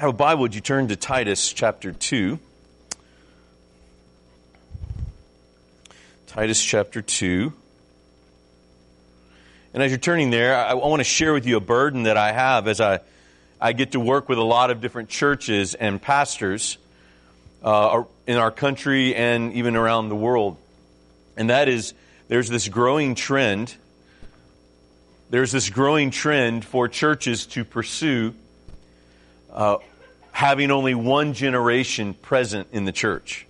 have a Bible, would you turn to Titus chapter 2? Titus chapter 2. And as you're turning there, I want to share with you a burden that I have as I get to work with a lot of different churches and pastors in our country and even around the world. And that is, there's this growing trend for churches to pursue having only one generation present in the church.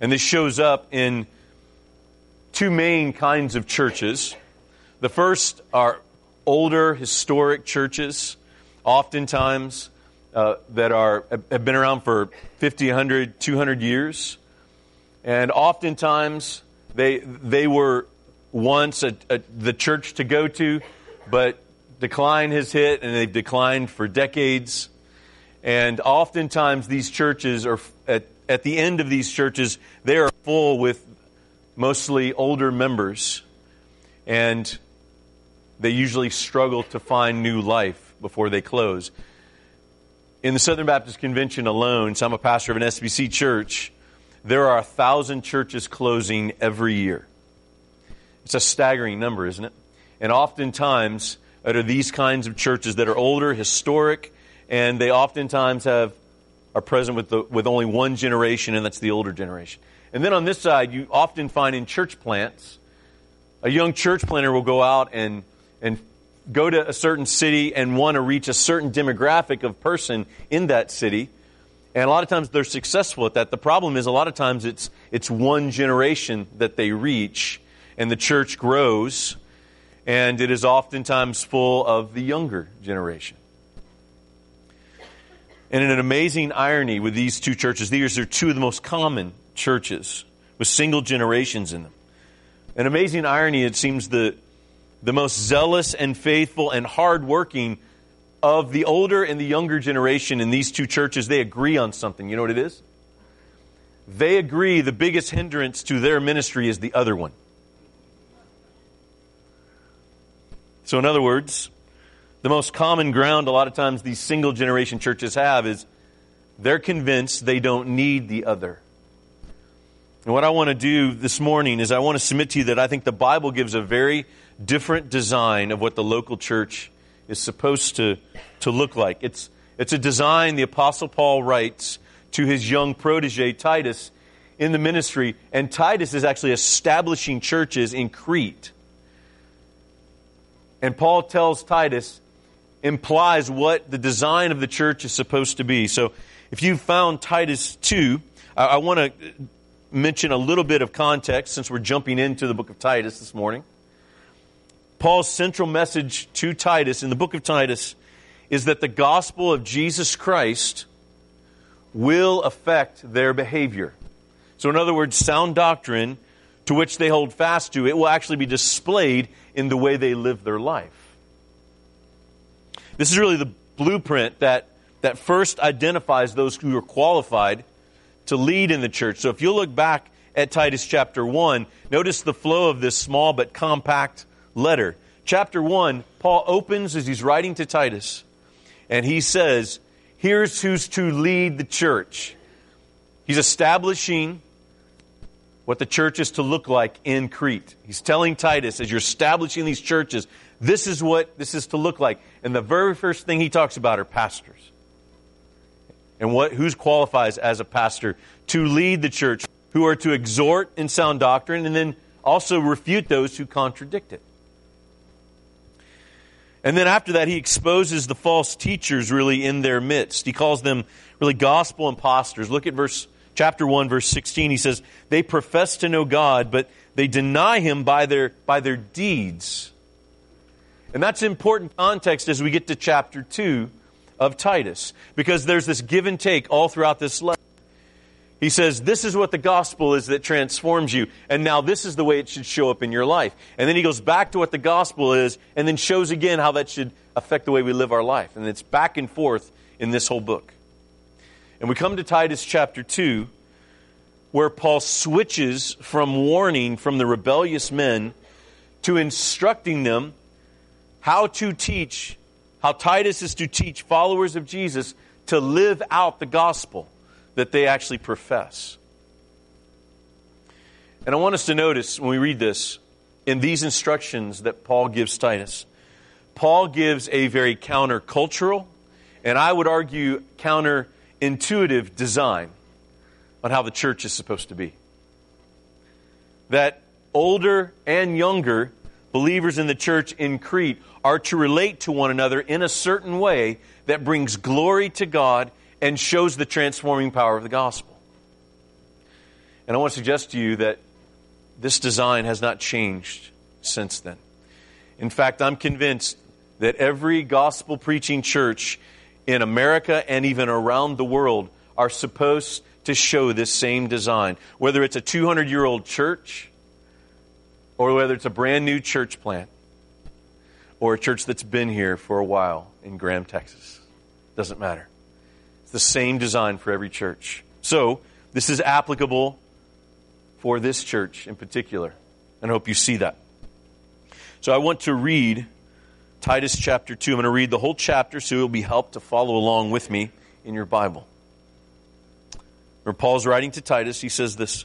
And this shows up in two main kinds of churches. The first are older, historic churches, oftentimes that have been around for 50, 100, 200 years. And oftentimes they were once the church to go to, but decline has hit, and they've declined for decades. And oftentimes these churches are, at the end of these churches, they are full with mostly older members. And they usually struggle to find new life before they close. In the Southern Baptist Convention alone, so I'm a pastor of an SBC church, there are 1,000 churches closing every year. It's a staggering number, isn't it? And oftentimes, it are these kinds of churches that are older, historic, and they oftentimes are present with only one generation, and that's the older generation. And then on this side, you often find in church plants, a young church planter will go out and go to a certain city and want to reach a certain demographic of person in that city. And a lot of times they're successful at that. The problem is a lot of times it's one generation that they reach, and the church grows, and it is oftentimes full of the younger generation. And in an amazing irony with these two churches, these are two of the most common churches with single generations in them. An amazing irony, it seems the most zealous and faithful and hardworking of the older and the younger generation in these two churches, they agree on something. You know what it is? They agree the biggest hindrance to their ministry is the other one. So in other words, the most common ground a lot of times these single generation churches have is they're convinced they don't need the other. And what I want to do this morning is I want to submit to you that I think the Bible gives a very different design of what the local church is supposed to look like. It's a design the Apostle Paul writes to his young protege Titus in the ministry. And Titus is actually establishing churches in Crete. And Paul tells Titus, implies what the design of the church is supposed to be. So if you found Titus 2, I want to mention a little bit of context since we're jumping into the book of Titus this morning. Paul's central message to Titus in the book of Titus is that the gospel of Jesus Christ will affect their behavior. So in other words, sound doctrine to which they hold fast to, it will actually be displayed in the way they live their life. This is really the blueprint that first identifies those who are qualified to lead in the church. So if you look back at Titus chapter 1, notice the flow of this small but compact letter. Chapter 1, Paul opens as he's writing to Titus, and he says, here's who's to lead the church. He's establishing what the church is to look like in Crete. He's telling Titus, as you're establishing these churches, this is what this is to look like. And the very first thing he talks about are pastors. And who qualifies as a pastor to lead the church, who are to exhort in sound doctrine and then also refute those who contradict it. And then after that, he exposes the false teachers really in their midst. He calls them really gospel imposters. Look at chapter 1, verse 16. He says, they profess to know God, but they deny Him by their deeds. And that's important context as we get to chapter 2. Of Titus, because there's this give and take all throughout this letter. He says, this is what the gospel is that transforms you, and now this is the way it should show up in your life. And then he goes back to what the gospel is, and then shows again how that should affect the way we live our life. And it's back and forth in this whole book. And we come to Titus chapter 2, where Paul switches from warning from the rebellious men to instructing them how Titus is to teach followers of Jesus to live out the gospel that they actually profess. And I want us to notice when we read this, in these instructions that Paul gives Titus, Paul gives a very countercultural, and I would argue counterintuitive design on how the church is supposed to be. That older and younger believers in the church in Crete are to relate to one another in a certain way that brings glory to God and shows the transforming power of the gospel. And I want to suggest to you that this design has not changed since then. In fact, I'm convinced that every gospel-preaching church in America and even around the world are supposed to show this same design, whether it's a 200-year-old church or whether it's a brand new church plant or a church that's been here for a while in Graham, Texas. Doesn't matter. It's the same design for every church. So, this is applicable for this church in particular, and I hope you see that. So I want to read Titus chapter 2. I'm going to read the whole chapter so you'll be helped to follow along with me in your Bible. Where Paul's writing to Titus, he says this,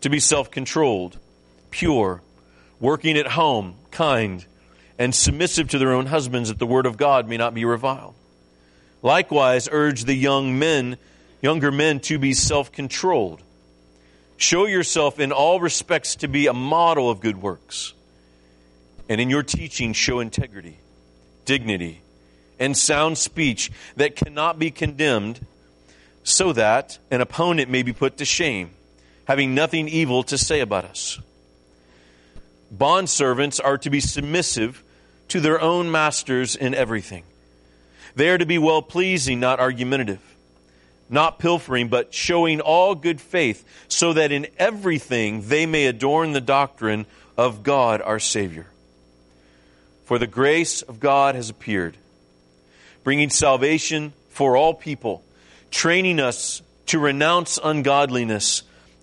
to be self-controlled, pure, working at home, kind, and submissive to their own husbands, that the word of God may not be reviled. Likewise, urge the younger men to be self-controlled. Show yourself in all respects to be a model of good works. And in your teaching, show integrity, dignity, and sound speech that cannot be condemned, so that an opponent may be put to shame, having nothing evil to say about us. Bondservants are to be submissive to their own masters in everything. They are to be well-pleasing, not argumentative, not pilfering, but showing all good faith, so that in everything they may adorn the doctrine of God our Savior. For the grace of God has appeared, bringing salvation for all people, training us to renounce ungodliness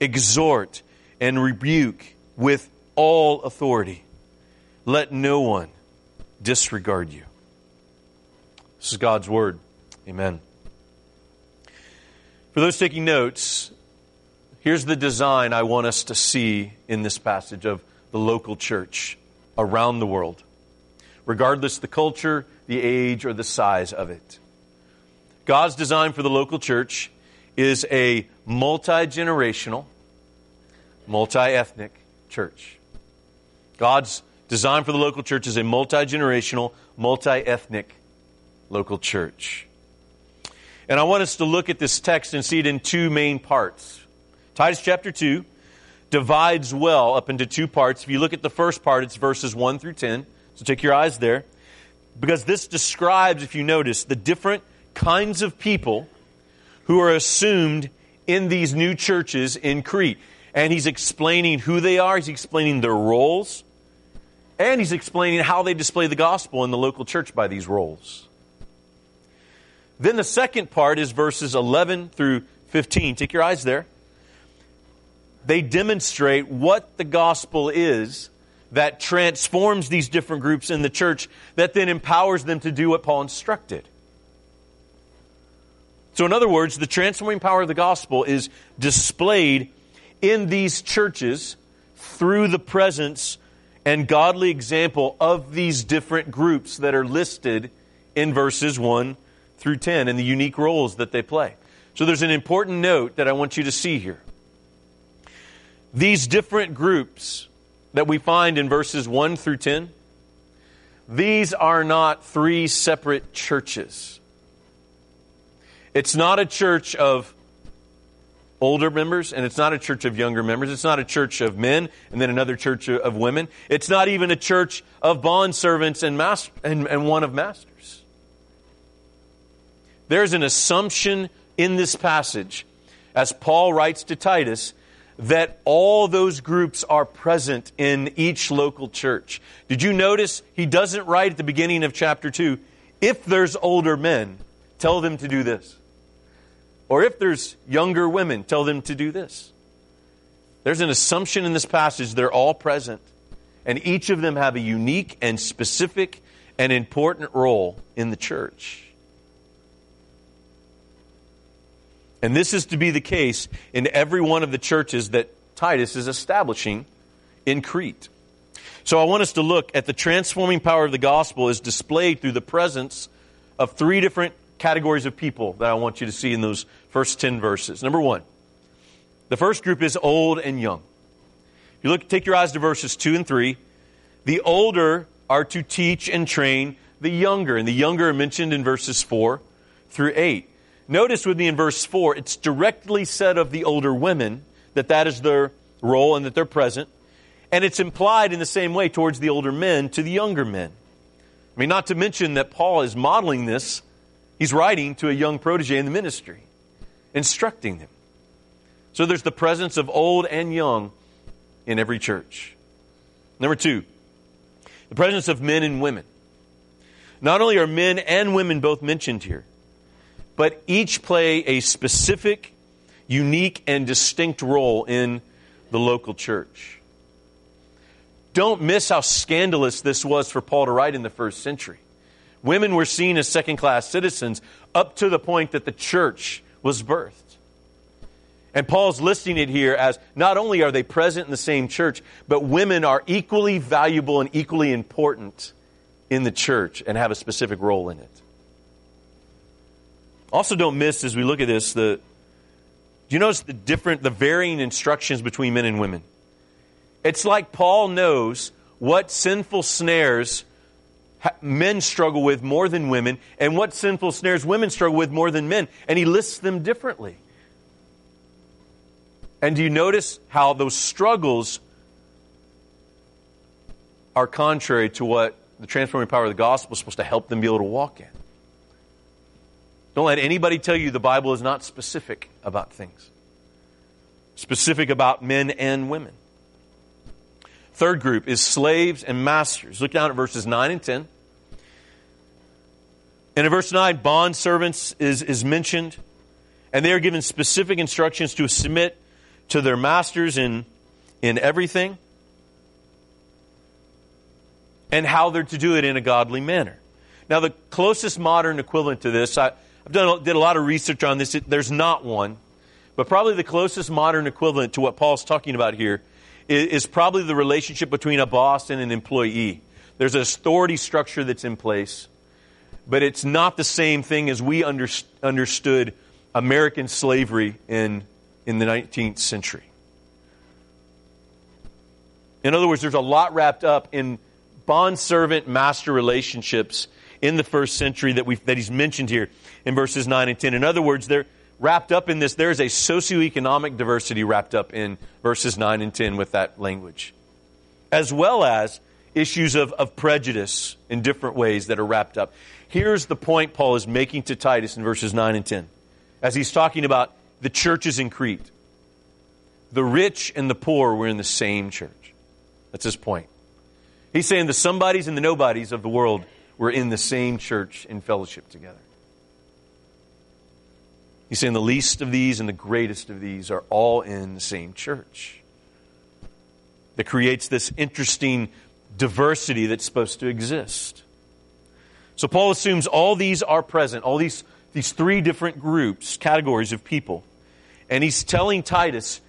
exhort and rebuke with all authority. Let no one disregard you." This is God's word. Amen. For those taking notes, here's the design I want us to see in this passage of the local church around the world, regardless the culture, the age, or the size of it. God's design for the local church is a multi-generational, multi-ethnic church. God's design for the local church is a multi-generational, multi-ethnic local church. And I want us to look at this text and see it in two main parts. Titus chapter 2 divides well up into two parts. If you look at the first part, it's verses 1 through 10. So take your eyes there. Because this describes, if you notice, the different kinds of people who are assumed in these new churches in Crete. And he's explaining who they are. He's explaining their roles. And he's explaining how they display the gospel in the local church by these roles. Then the second part is verses 11 through 15. Take your eyes there. They demonstrate what the gospel is that transforms these different groups in the church, that then empowers them to do what Paul instructed. So in other words, the transforming power of the gospel is displayed in these churches through the presence and godly example of these different groups that are listed in verses 1 through 10 and the unique roles that they play. So there's an important note that I want you to see here. These different groups that we find in verses 1 through 10, these are not three separate churches. It's not a church of older members, and it's not a church of younger members. It's not a church of men, and then another church of women. It's not even a church of bondservants and one of masters. There's an assumption in this passage, as Paul writes to Titus, that all those groups are present in each local church. Did you notice he doesn't write at the beginning of chapter 2, if there's older men, tell them to do this. Or if there's younger women, tell them to do this. There's an assumption in this passage they're all present, and each of them have a unique and specific and important role in the church. And this is to be the case in every one of the churches that Titus is establishing in Crete. So I want us to look at the transforming power of the gospel as displayed through the presence of three different categories of people that I want you to see in those first 10 verses. Number one, the first group is old and young. If you look, take your eyes to verses 2 and 3. The older are to teach and train the younger, and the younger are mentioned in verses 4 through 8. Notice with me in verse 4, it's directly said of the older women that that is their role and that they're present. And it's implied in the same way towards the older men to the younger men. I mean, not to mention that Paul is modeling this. He's writing to a young protege in the ministry, instructing them. So there's the presence of old and young in every church. Number two, the presence of men and women. Not only are men and women both mentioned here, but each play a specific, unique, and distinct role in the local church. Don't miss how scandalous this was for Paul to write in the first century. Women were seen as second-class citizens up to the point that the church was birthed. And Paul's listing it here as not only are they present in the same church, but women are equally valuable and equally important in the church and have a specific role in it. Also, don't miss as we look at this. Do you notice the varying instructions between men and women? It's like Paul knows what sinful snares men struggle with more than women, and what sinful snares women struggle with more than men, and he lists them differently. And do you notice how those struggles are contrary to what the transforming power of the gospel is supposed to help them be able to walk in? Don't let anybody tell you the Bible is not specific about things. Specific about men and women. Third group is slaves and masters. Look down at verses 9 and 10. And in verse 9, bondservants is mentioned. And they are given specific instructions to submit to their masters in everything. And how they're to do it in a godly manner. Now, the closest modern equivalent to this, I did a lot of research on this. There's not one. But probably the closest modern equivalent to what Paul's talking about here is probably the relationship between a boss and an employee. There's an authority structure that's in place. But it's not the same thing as we understood American slavery in the 19th century. In other words, there's a lot wrapped up in bond-servant-master relationships in the first century that he's mentioned here in verses 9 and 10. In other words, they're wrapped up in this. There is a socioeconomic diversity wrapped up in verses 9 and 10 with that language, as well as issues of prejudice in different ways that are wrapped up. Here's the point Paul is making to Titus in verses 9 and 10, as he's talking about the churches in Crete. The rich and the poor were in the same church. That's his point. He's saying the somebodies and the nobodies of the world we're in the same church in fellowship together. He's saying the least of these and the greatest of these are all in the same church. That creates this interesting diversity that's supposed to exist. So Paul assumes all these are present, all these three different groups, categories of people. And he's telling Titus,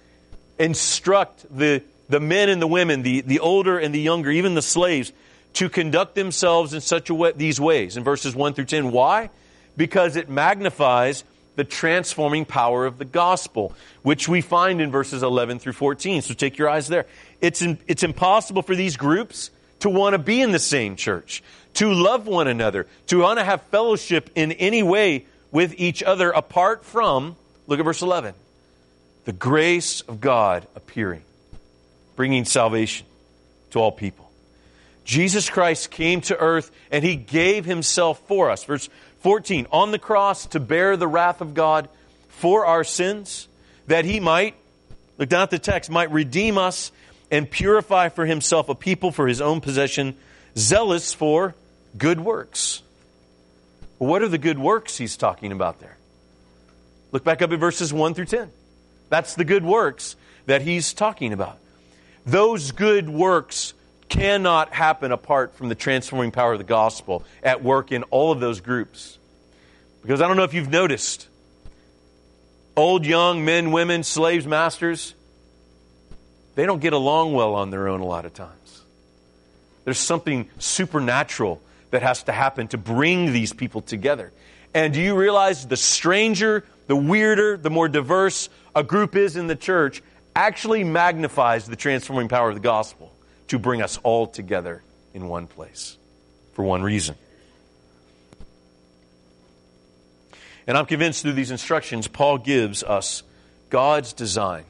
instruct the men and the women, the older and the younger, even the slaves, to conduct themselves in such a way, these ways, in verses 1 through 10. Why? because it magnifies the transforming power of the gospel, which we find in verses 11 through 14. So take your eyes there. It's impossible for these groups to want to be in the same church, to love one another, to want to have fellowship in any way with each other apart from, look at verse 11, the grace of God appearing, bringing salvation to all people. Jesus Christ came to earth and He gave Himself for us. Verse 14, on the cross to bear the wrath of God for our sins, that He might, look down at the text, might redeem us and purify for Himself a people for His own possession, zealous for good works. Well, what are the good works He's talking about there? Look back up at verses 1 through 10. That's the good works that He's talking about. Those good works cannot happen apart from the transforming power of the gospel at work in all of those groups. Because I don't know if you've noticed, old, young, men, women, slaves, masters, they don't get along well on their own a lot of times. There's something supernatural that has to happen to bring these people together. And do you realize the stranger, the weirder, the more diverse a group is in the church actually magnifies the transforming power of the gospel to bring us all together in one place for one reason. And I'm convinced through these instructions, Paul gives us God's design.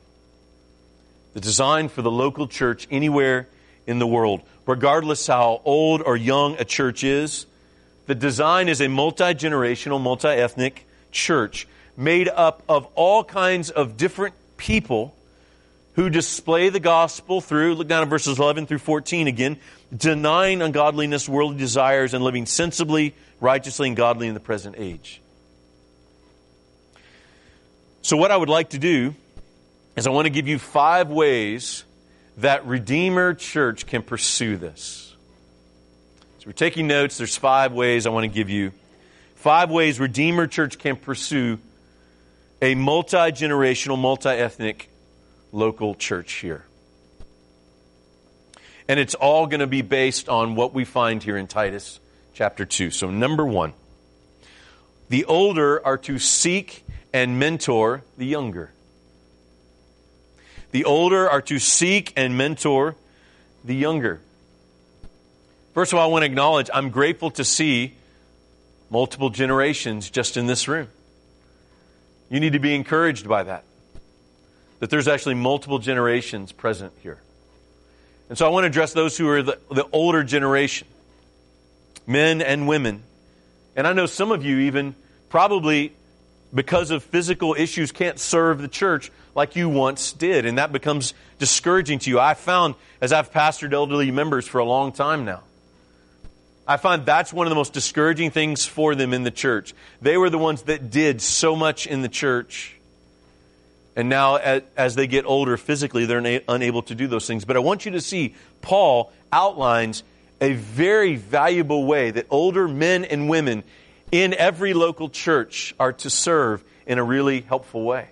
The design for the local church anywhere in the world. Regardless how old or young a church is, the design is a multi-generational, multi-ethnic church made up of all kinds of different people who display the gospel through, look down at verses 11 through 14 again, denying ungodliness, worldly desires, and living sensibly, righteously, and godly in the present age. So what I would like to do is I want to give you 5 ways that Redeemer Church can pursue this. So we're taking notes. There's 5 ways I want to give you. 5 ways Redeemer Church can pursue a multi-generational, multi-ethnic local church here. And it's all going to be based on what we find here in Titus chapter 2. So number 1, the older are to seek and mentor the younger. The older are to seek and mentor the younger. First of all, I want to acknowledge I'm grateful to see multiple generations just in this room. You need to be encouraged by that. That there's actually multiple generations present here. And so I want to address those who are the older generation. Men and women. And I know some of you even probably, because of physical issues, can't serve the church like you once did. And that becomes discouraging to you. I found, as I've pastored elderly members for a long time now, I find that's one of the most discouraging things for them in the church. They were the ones that did so much in the church. And now, as they get older physically, they're unable to do those things. But I want you to see Paul outlines a very valuable way that older men and women in every local church are to serve in a really helpful way.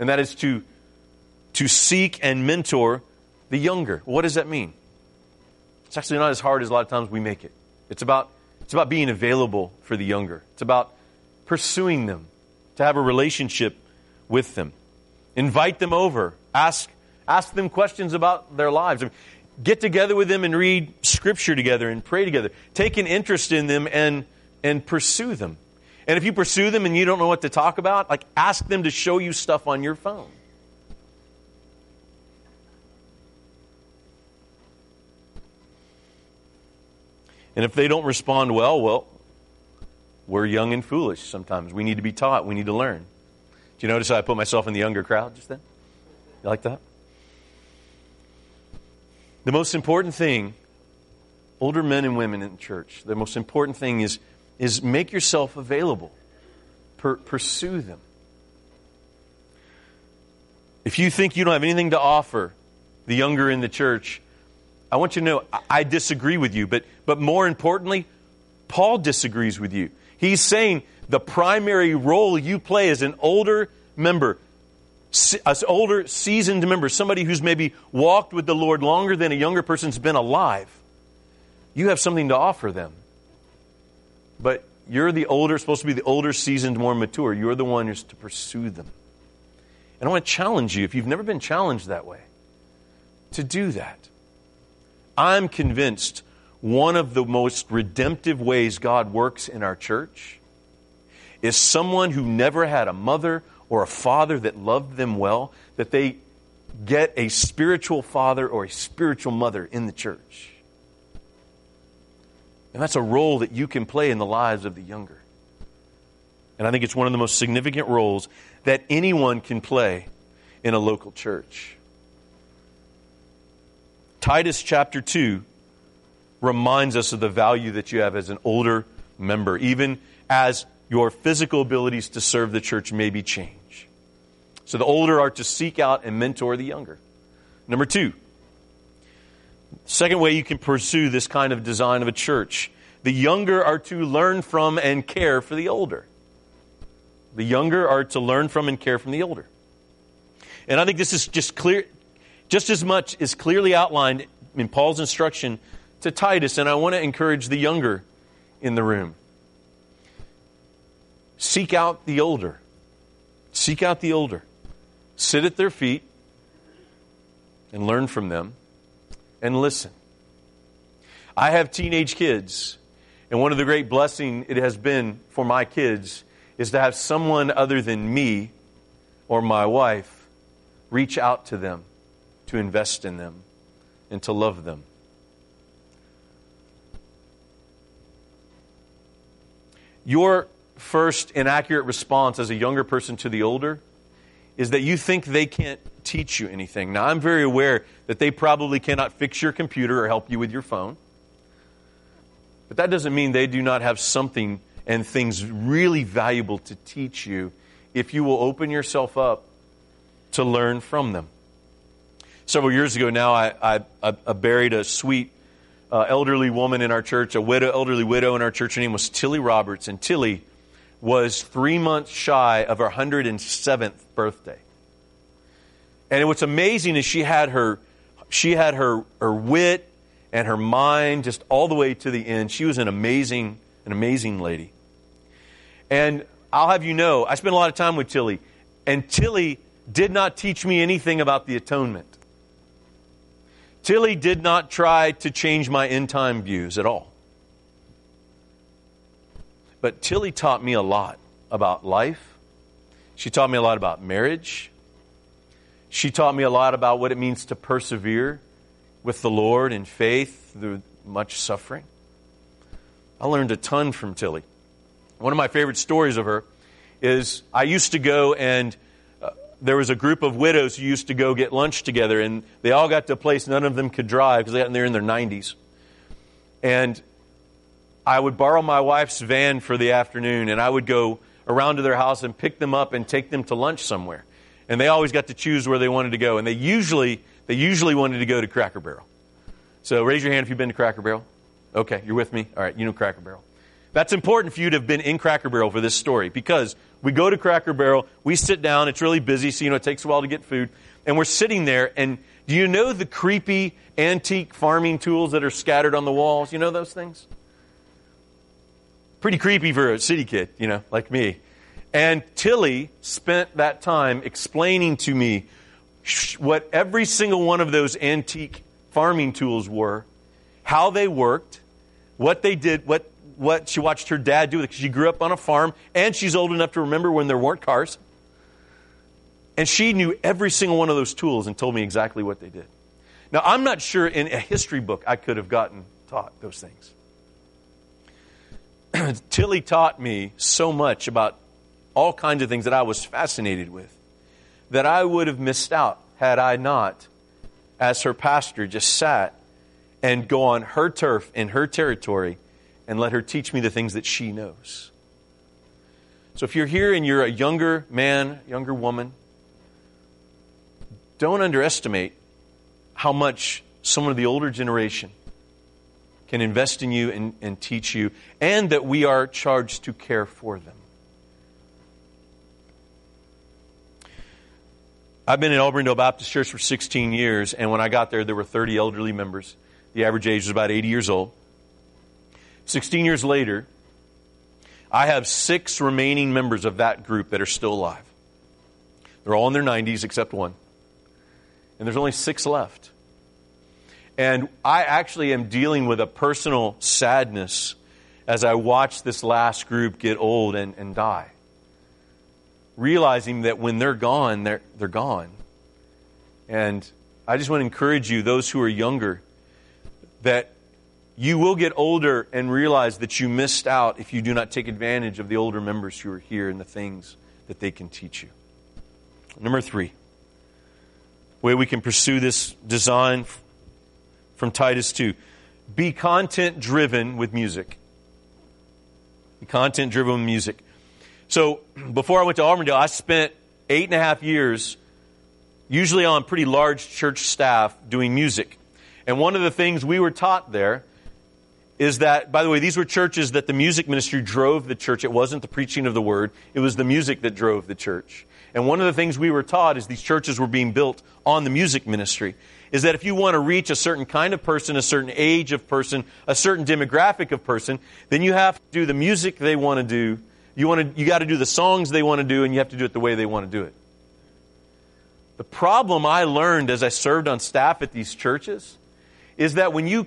And that is to seek and mentor the younger. What does that mean? It's actually not as hard as a lot of times we make it. It's about being available for the younger. It's about pursuing them, to have a relationship with them. Invite them over. Ask them questions about their lives. I mean, get together with them and read Scripture together and pray together. Take an interest in them and pursue them. And if you pursue them and you don't know what to talk about, like ask them to show you stuff on your phone. And if they don't respond well, we're young and foolish sometimes. We need to be taught. We need to learn. Do you notice how I put myself in the younger crowd just then? You like that? The most important thing, older men and women in the church, the most important thing is make yourself available. Pursue them. If you think you don't have anything to offer the younger in the church, I want you to know I disagree with you. But more importantly, Paul disagrees with you. He's saying the primary role you play as an older member, an older seasoned member, somebody who's maybe walked with the Lord longer than a younger person's been alive, you have something to offer them. But You're the older, supposed to be the older, seasoned, more mature. You're the one who's to pursue them. And I want to challenge you, if you've never been challenged that way, to do that. I'm convinced one of the most redemptive ways God works in our church is someone who never had a mother or a father that loved them well, that they get a spiritual father or a spiritual mother in the church. And that's a role that you can play in the lives of the younger. And I think it's one of the most significant roles that anyone can play in a local church. Titus chapter 2 reminds us of the value that you have as an older member, even as your physical abilities to serve the church may be changed. So the older are to seek out and mentor the younger. Number two, second way you can pursue this kind of design of a church. The younger are to learn from and care for the older. The younger are to learn from and care from the older. And I think this is just clear, just as much is clearly outlined in Paul's instruction to Titus. And I want to encourage the younger in the room. Seek out the older. Seek out the older. Sit at their feet and learn from them. And listen. I have teenage kids, and one of the great blessings it has been for my kids is to have someone other than me or my wife reach out to them, to invest in them, and to love them. Your first inaccurate response as a younger person to the older is that you think they can't teach you anything. Now, I'm very aware that they probably cannot fix your computer or help you with your phone. But that doesn't mean they do not have something and things really valuable to teach you if you will open yourself up to learn from them. Several years ago now, I buried a sweet elderly woman in our church, a widow, elderly widow in our church. Her name was Tilly Roberts, and Tilly was 3 months shy of her 107th birthday. And what's amazing is she had her wit and her mind just all the way to the end. She was an amazing lady. And I'll have you know, I spent a lot of time with Tilly, and Tilly did not teach me anything about the atonement. Tilly did not try to change my end time views at all. But Tilly taught me a lot about life. She taught me a lot about marriage. She taught me a lot about what it means to persevere with the Lord in faith through much suffering. I learned a ton from Tilly. One of my favorite stories of her is I used to go and there was a group of widows who used to go get lunch together, and they all got to a place none of them could drive because they got in there in their 90s. And I would borrow my wife's van for the afternoon, and I would go around to their house and pick them up and take them to lunch somewhere. And they always got to choose where they wanted to go. And they usually wanted to go to Cracker Barrel. So raise your hand if you've been to Cracker Barrel. Okay, you're with me. All right, you know Cracker Barrel. That's important for you to have been in Cracker Barrel for this story, because we go to Cracker Barrel, we sit down, it's really busy, so it takes a while to get food. And we're sitting there, and do you know the creepy antique farming tools that are scattered on the walls? You know those things? Pretty creepy for a city kid, like me. And Tilly spent that time explaining to me what every single one of those antique farming tools were, how they worked, what they did, what she watched her dad do, because she grew up on a farm, and she's old enough to remember when there weren't cars. And she knew every single one of those tools and told me exactly what they did. Now, I'm not sure in a history book I could have gotten taught those things. Tilly taught me so much about all kinds of things that I was fascinated with that I would have missed out had I not, as her pastor, just sat and go on her turf in her territory and let her teach me the things that she knows. So if you're here and you're a younger man, younger woman, don't underestimate how much someone of the older generation can invest in you and teach you, and that we are charged to care for them. I've been at Auburndale Baptist Church for 16 years, and when I got there, there were 30 elderly members. The average age was about 80 years old. 16 years later, I have 6 remaining members of that group that are still alive. They're all in their 90s except one. And there's only 6 left. And I actually am dealing with a personal sadness as I watch this last group get old and die. Realizing that when they're gone, they're gone. And I just want to encourage you, those who are younger, that you will get older and realize that you missed out if you do not take advantage of the older members who are here and the things that they can teach you. Number 3, way we can pursue this design from Titus 2. Be content-driven with music. Be content-driven with music. So, before I went to Auburndale, I spent 8.5 years usually on pretty large church staff doing music. And one of the things we were taught there is that, by the way, these were churches that the music ministry drove the church. It wasn't the preaching of the word. It was the music that drove the church. And one of the things we were taught as these churches were being built on the music ministry is that if you want to reach a certain kind of person, a certain age of person, a certain demographic of person, then you have to do the music they want to do. You got to do the songs they want to do, and you have to do it the way they want to do it. The problem I learned as I served on staff at these churches is that when you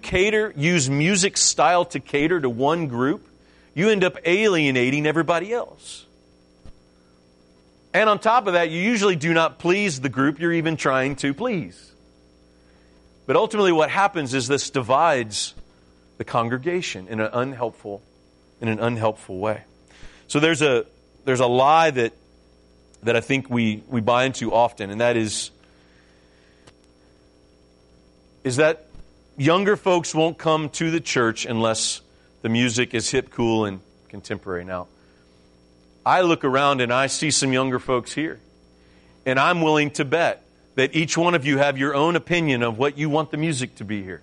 use music style to cater to one group, you end up alienating everybody else. And on top of that, you usually do not please the group you're even trying to please. But ultimately what happens is this divides the congregation in an unhelpful way. So there's a lie that I think we buy into often, and that is that younger folks won't come to the church unless the music is hip, cool, and contemporary. Now, I look around and I see some younger folks here, and I'm willing to bet that each one of you have your own opinion of what you want the music to be here.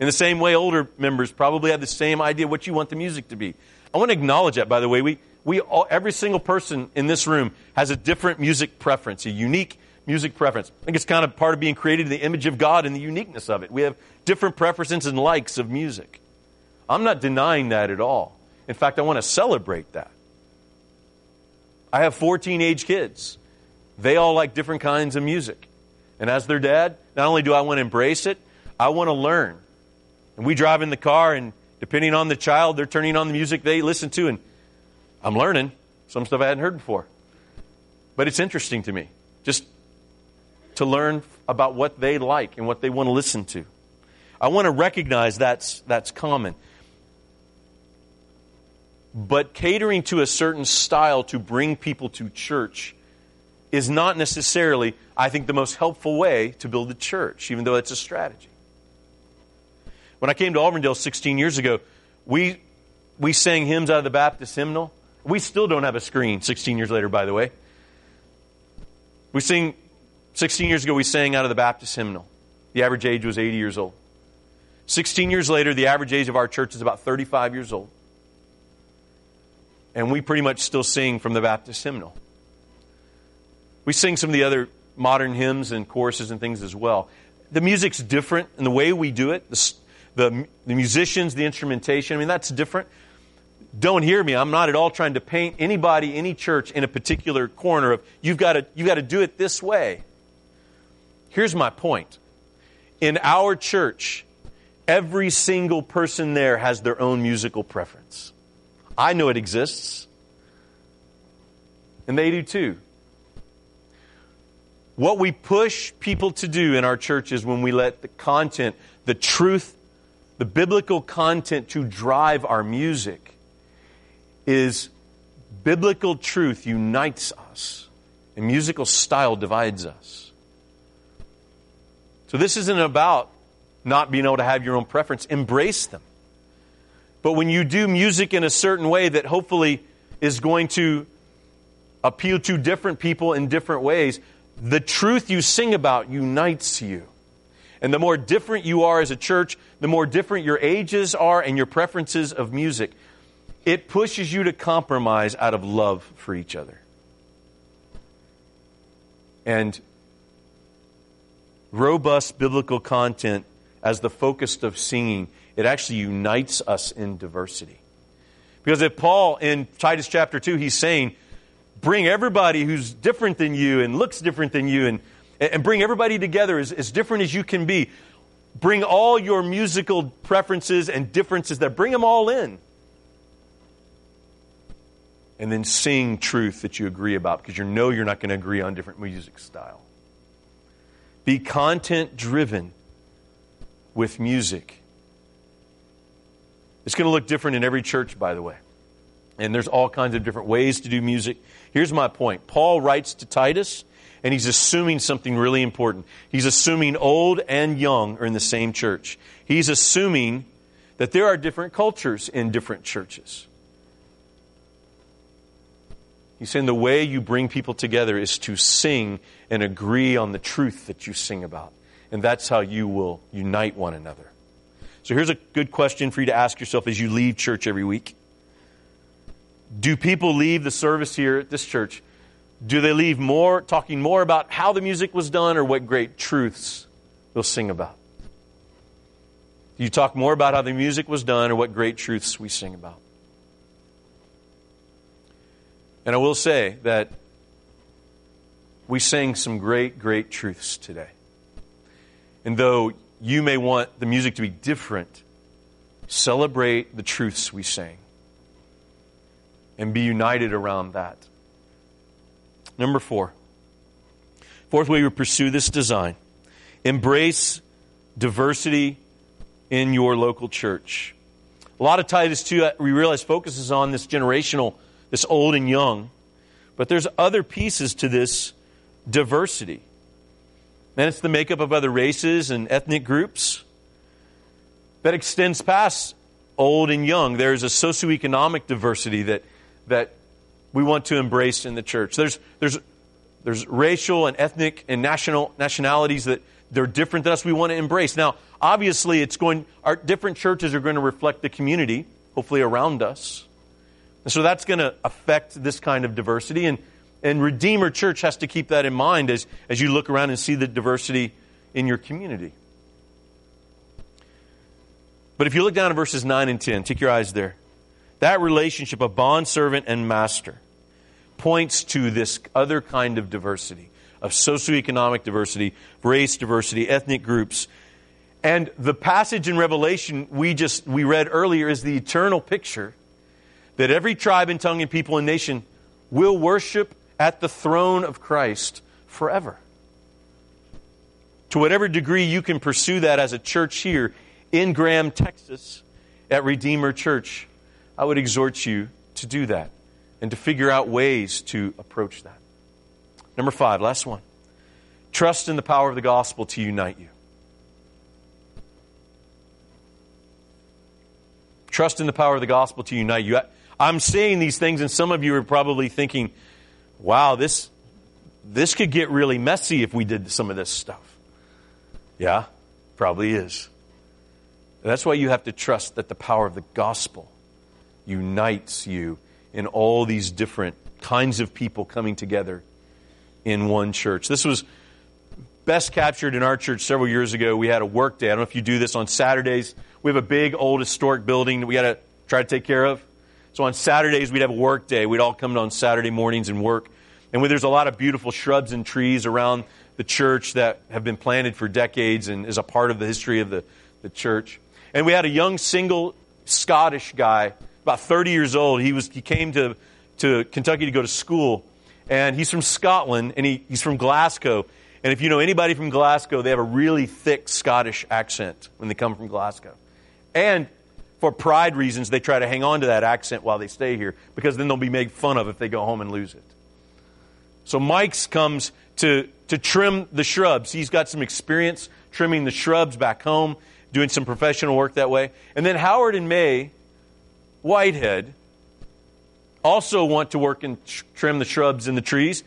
In the same way, older members probably have the same idea what you want the music to be. I want to acknowledge that, by the way. We all, every single person in this room has a different music preference, a unique music preference. I think it's kind of part of being created in the image of God and the uniqueness of it. We have different preferences and likes of music. I'm not denying that at all. In fact, I want to celebrate that. I have 4 teenage kids. They all like different kinds of music. And as their dad, not only do I want to embrace it, I want to learn. And we drive in the car, and depending on the child, they're turning on the music they listen to, and I'm learning some stuff I hadn't heard before. But it's interesting to me just to learn about what they like and what they want to listen to. I want to recognize that's common. But catering to a certain style to bring people to church is not necessarily, I think, the most helpful way to build a church, even though it's a strategy. When I came to Auburndale 16 years ago, we sang hymns out of the Baptist hymnal. We still don't have a screen 16 years later, by the way. 16 years ago, we sang out of the Baptist hymnal. The average age was 80 years old. 16 years later, the average age of our church is about 35 years old. And we pretty much still sing from the Baptist hymnal. We sing some of the other modern hymns and choruses and things as well. The music's different in the way we do it. The musicians, the instrumentation, I mean, that's different. Don't hear me. I'm not at all trying to paint anybody, any church in a particular corner of you've got to do it this way. Here's my point. In our church, every single person there has their own musical preference. I know it exists. And they do too. What we push people to do in our church is when we let the content, the truth, the biblical content to drive our music is biblical truth unites us and musical style divides us. So this isn't about not being able to have your own preference. Embrace them. But when you do music in a certain way that hopefully is going to appeal to different people in different ways, the truth you sing about unites you. And the more different you are as a church, the more different your ages are and your preferences of music. It pushes you to compromise out of love for each other. And robust biblical content as the focus of singing, it actually unites us in diversity. Because if Paul, in Titus chapter 2, he's saying, bring everybody who's different than you and looks different than you and bring everybody together as different as you can be. Bring all your musical preferences and differences there. Bring them all in. And then sing truth that you agree about, because you know you're not going to agree on different music style. Be content-driven with music. It's going to look different in every church, by the way. And there's all kinds of different ways to do music. Here's my point. Paul writes to Titus, and he's assuming something really important. He's assuming old and young are in the same church. He's assuming that there are different cultures in different churches. He's saying the way you bring people together is to sing and agree on the truth that you sing about. And that's how you will unite one another. So here's a good question for you to ask yourself as you leave church every week. Do people leave the service here at this church? Do they leave talking more about how the music was done or what great truths they'll sing about? Do you talk more about how the music was done or what great truths we sing about? And I will say that we sang some great, great truths today. And though you may want the music to be different, celebrate the truths we sang and be united around that. Number four. Fourth way we pursue this design. Embrace diversity in your local church. A lot of Titus 2, we realize, focuses on this generational, this old and young. But there's other pieces to this diversity. And it's the makeup of other races and ethnic groups that extends past old and young. There's a socioeconomic diversity that we want to embrace in the church. There's racial and ethnic and nationalities that they're different than us. We want to embrace. Now, obviously, our different churches are going to reflect the community, hopefully around us, and so that's going to affect this kind of diversity. And Redeemer Church has to keep that in mind as you look around and see the diversity in your community. But if you look down at verses 9 and 10, take your eyes there. That relationship of bondservant and master points to this other kind of diversity, of socioeconomic diversity, race diversity, ethnic groups. And the passage in Revelation we read earlier is the eternal picture that every tribe and tongue and people and nation will worship at the throne of Christ forever. To whatever degree you can pursue that as a church here in Graham, Texas, at Redeemer Church, I would exhort you to do that and to figure out ways to approach that. Number 5, last one. Trust in the power of the gospel to unite you. Trust in the power of the gospel to unite you. I'm saying these things, and some of you are probably thinking, wow, this could get really messy if we did some of this stuff. Yeah, probably is. And that's why you have to trust that the power of the gospel unites you in all these different kinds of people coming together in one church. This was best captured in our church several years ago. We had a work day. I don't know if you do this on Saturdays. We have a big, old, historic building that we got to try to take care of. So on Saturdays, we'd have a work day. We'd all come on Saturday mornings and work. And there's a lot of beautiful shrubs and trees around the church that have been planted for decades and is a part of the history of the church. And we had a young, single Scottish guy, about 30 years old. He came to Kentucky to go to school. And he's from Scotland, and he's from Glasgow. And if you know anybody from Glasgow, they have a really thick Scottish accent when they come from Glasgow. And for pride reasons, they try to hang on to that accent while they stay here, because then they'll be made fun of if they go home and lose it. So Mike's comes to trim the shrubs. He's got some experience trimming the shrubs back home, doing some professional work that way. And then Howard and May Whitehead also want to work and trim the shrubs and the trees,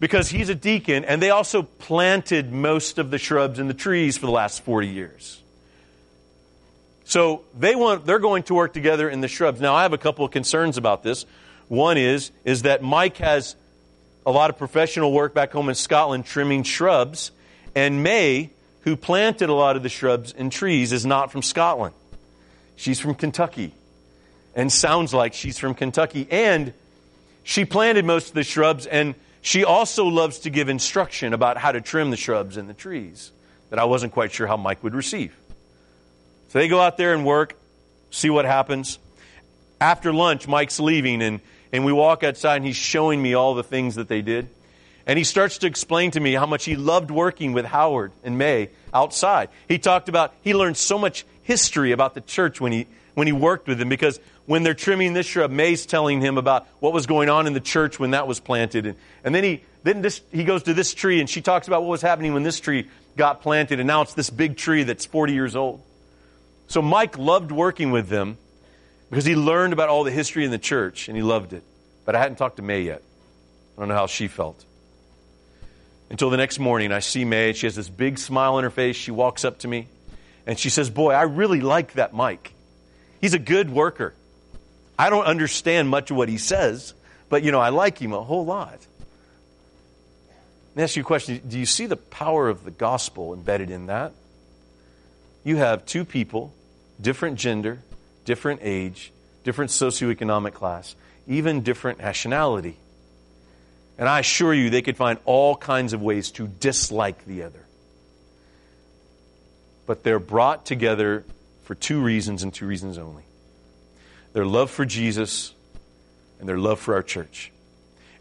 because he's a deacon, and they also planted most of the shrubs and the trees for the last 40 years. So they're going to work together in the shrubs. Now, I have a couple of concerns about this. One is that Mike has a lot of professional work back home in Scotland trimming shrubs, and May, who planted a lot of the shrubs and trees, is not from Scotland. She's from Kentucky. and sounds like she's from Kentucky. And she planted most of the shrubs, and she also loves to give instruction about how to trim the shrubs and the trees that I wasn't quite sure how Mike would receive. So they go out there and work, see what happens. After lunch, Mike's leaving, and we walk outside, and he's showing me all the things that they did. And he starts to explain to me how much he loved working with Howard and May outside. He talked about, he learned so much history about the church when he worked with them, because when they're trimming this shrub, May's telling him about what was going on in the church when that was planted. And then he goes to this tree, and she talks about what was happening when this tree got planted, and now it's this big tree that's 40 years old. So Mike loved working with them because he learned about all the history in the church, and he loved it. But I hadn't talked to May yet. I don't know how she felt. Until the next morning, I see May, and she has this big smile on her face. She walks up to me, and she says, "Boy, I really like that Mike. He's a good worker. I don't understand much of what he says, but, I like him a whole lot." Let me ask you a question. Do you see the power of the gospel embedded in that? You have two people, different gender, different age, different socioeconomic class, even different nationality. And I assure you, they could find all kinds of ways to dislike the other. But they're brought together for two reasons and two reasons only: their love for Jesus and their love for our church.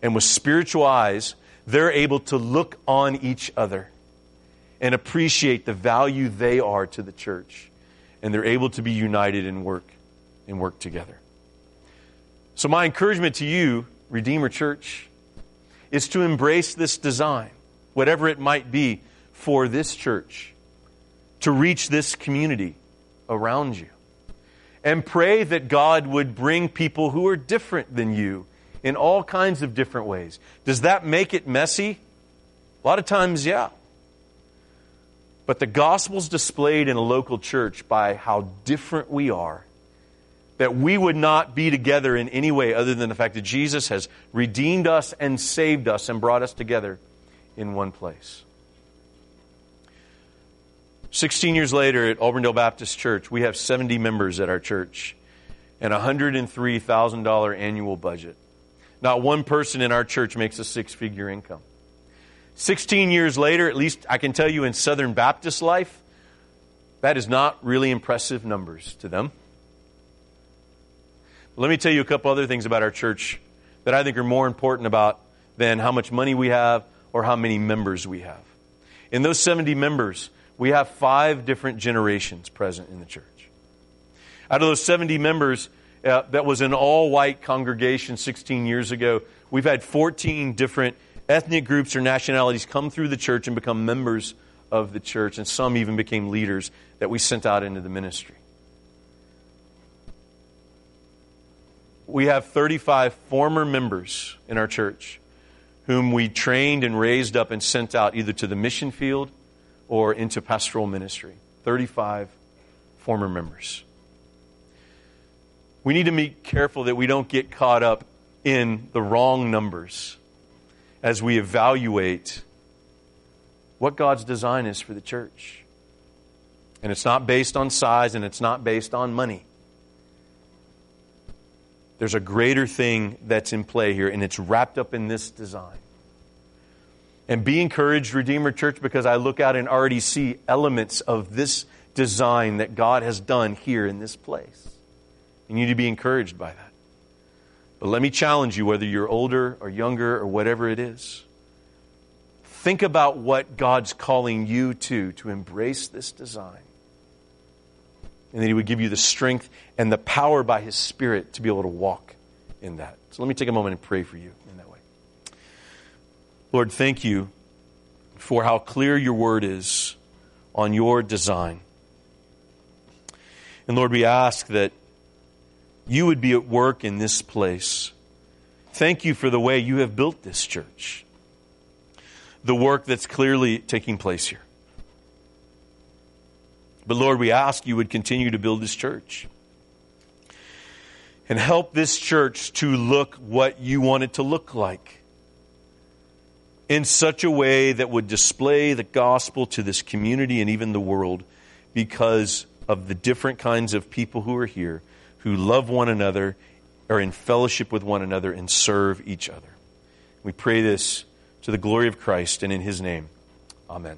And with spiritual eyes, they're able to look on each other and appreciate the value they are to the church. And they're able to be united and work together. So my encouragement to you, Redeemer Church, is to embrace this design, whatever it might be, for this church, to reach this community around you. And pray that God would bring people who are different than you in all kinds of different ways. Does that make it messy? A lot of times, yeah. But the gospel's displayed in a local church by how different we are, that we would not be together in any way other than the fact that Jesus has redeemed us and saved us and brought us together in one place. 16 years later at Auburndale Baptist Church, we have 70 members at our church and a $103,000 annual budget. Not one person in our church makes a six-figure income. 16 years later, at least I can tell you in Southern Baptist life, that is not really impressive numbers to them. But let me tell you a couple other things about our church that I think are more important about than how much money we have or how many members we have. In those 70 members, we have 5 different generations present in the church. Out of those 70 members, that was an all-white congregation 16 years ago, we've had 14 different ethnic groups or nationalities come through the church and become members of the church, and some even became leaders that we sent out into the ministry. We have 35 former members in our church whom we trained and raised up and sent out either to the mission field or into pastoral ministry. 35 former members. We need to be careful that we don't get caught up in the wrong numbers as we evaluate what God's design is for the church. And it's not based on size, and it's not based on money. There's a greater thing that's in play here, and it's wrapped up in this design. And be encouraged, Redeemer Church, because I look out and already see elements of this design that God has done here in this place. You need to be encouraged by that. But let me challenge you, whether you're older or younger or whatever it is, think about what God's calling you to embrace this design. And that He would give you the strength and the power by His Spirit to be able to walk in that. So let me take a moment and pray for you in that way. Lord, thank you for how clear your word is on your design. And Lord, we ask that you would be at work in this place. Thank you for the way you have built this church, the work that's clearly taking place here. But Lord, we ask you would continue to build this church and help this church to look what you want it to look like, in such a way that would display the gospel to this community and even the world because of the different kinds of people who are here who love one another, are in fellowship with one another, and serve each other. We pray this to the glory of Christ and in His name. Amen.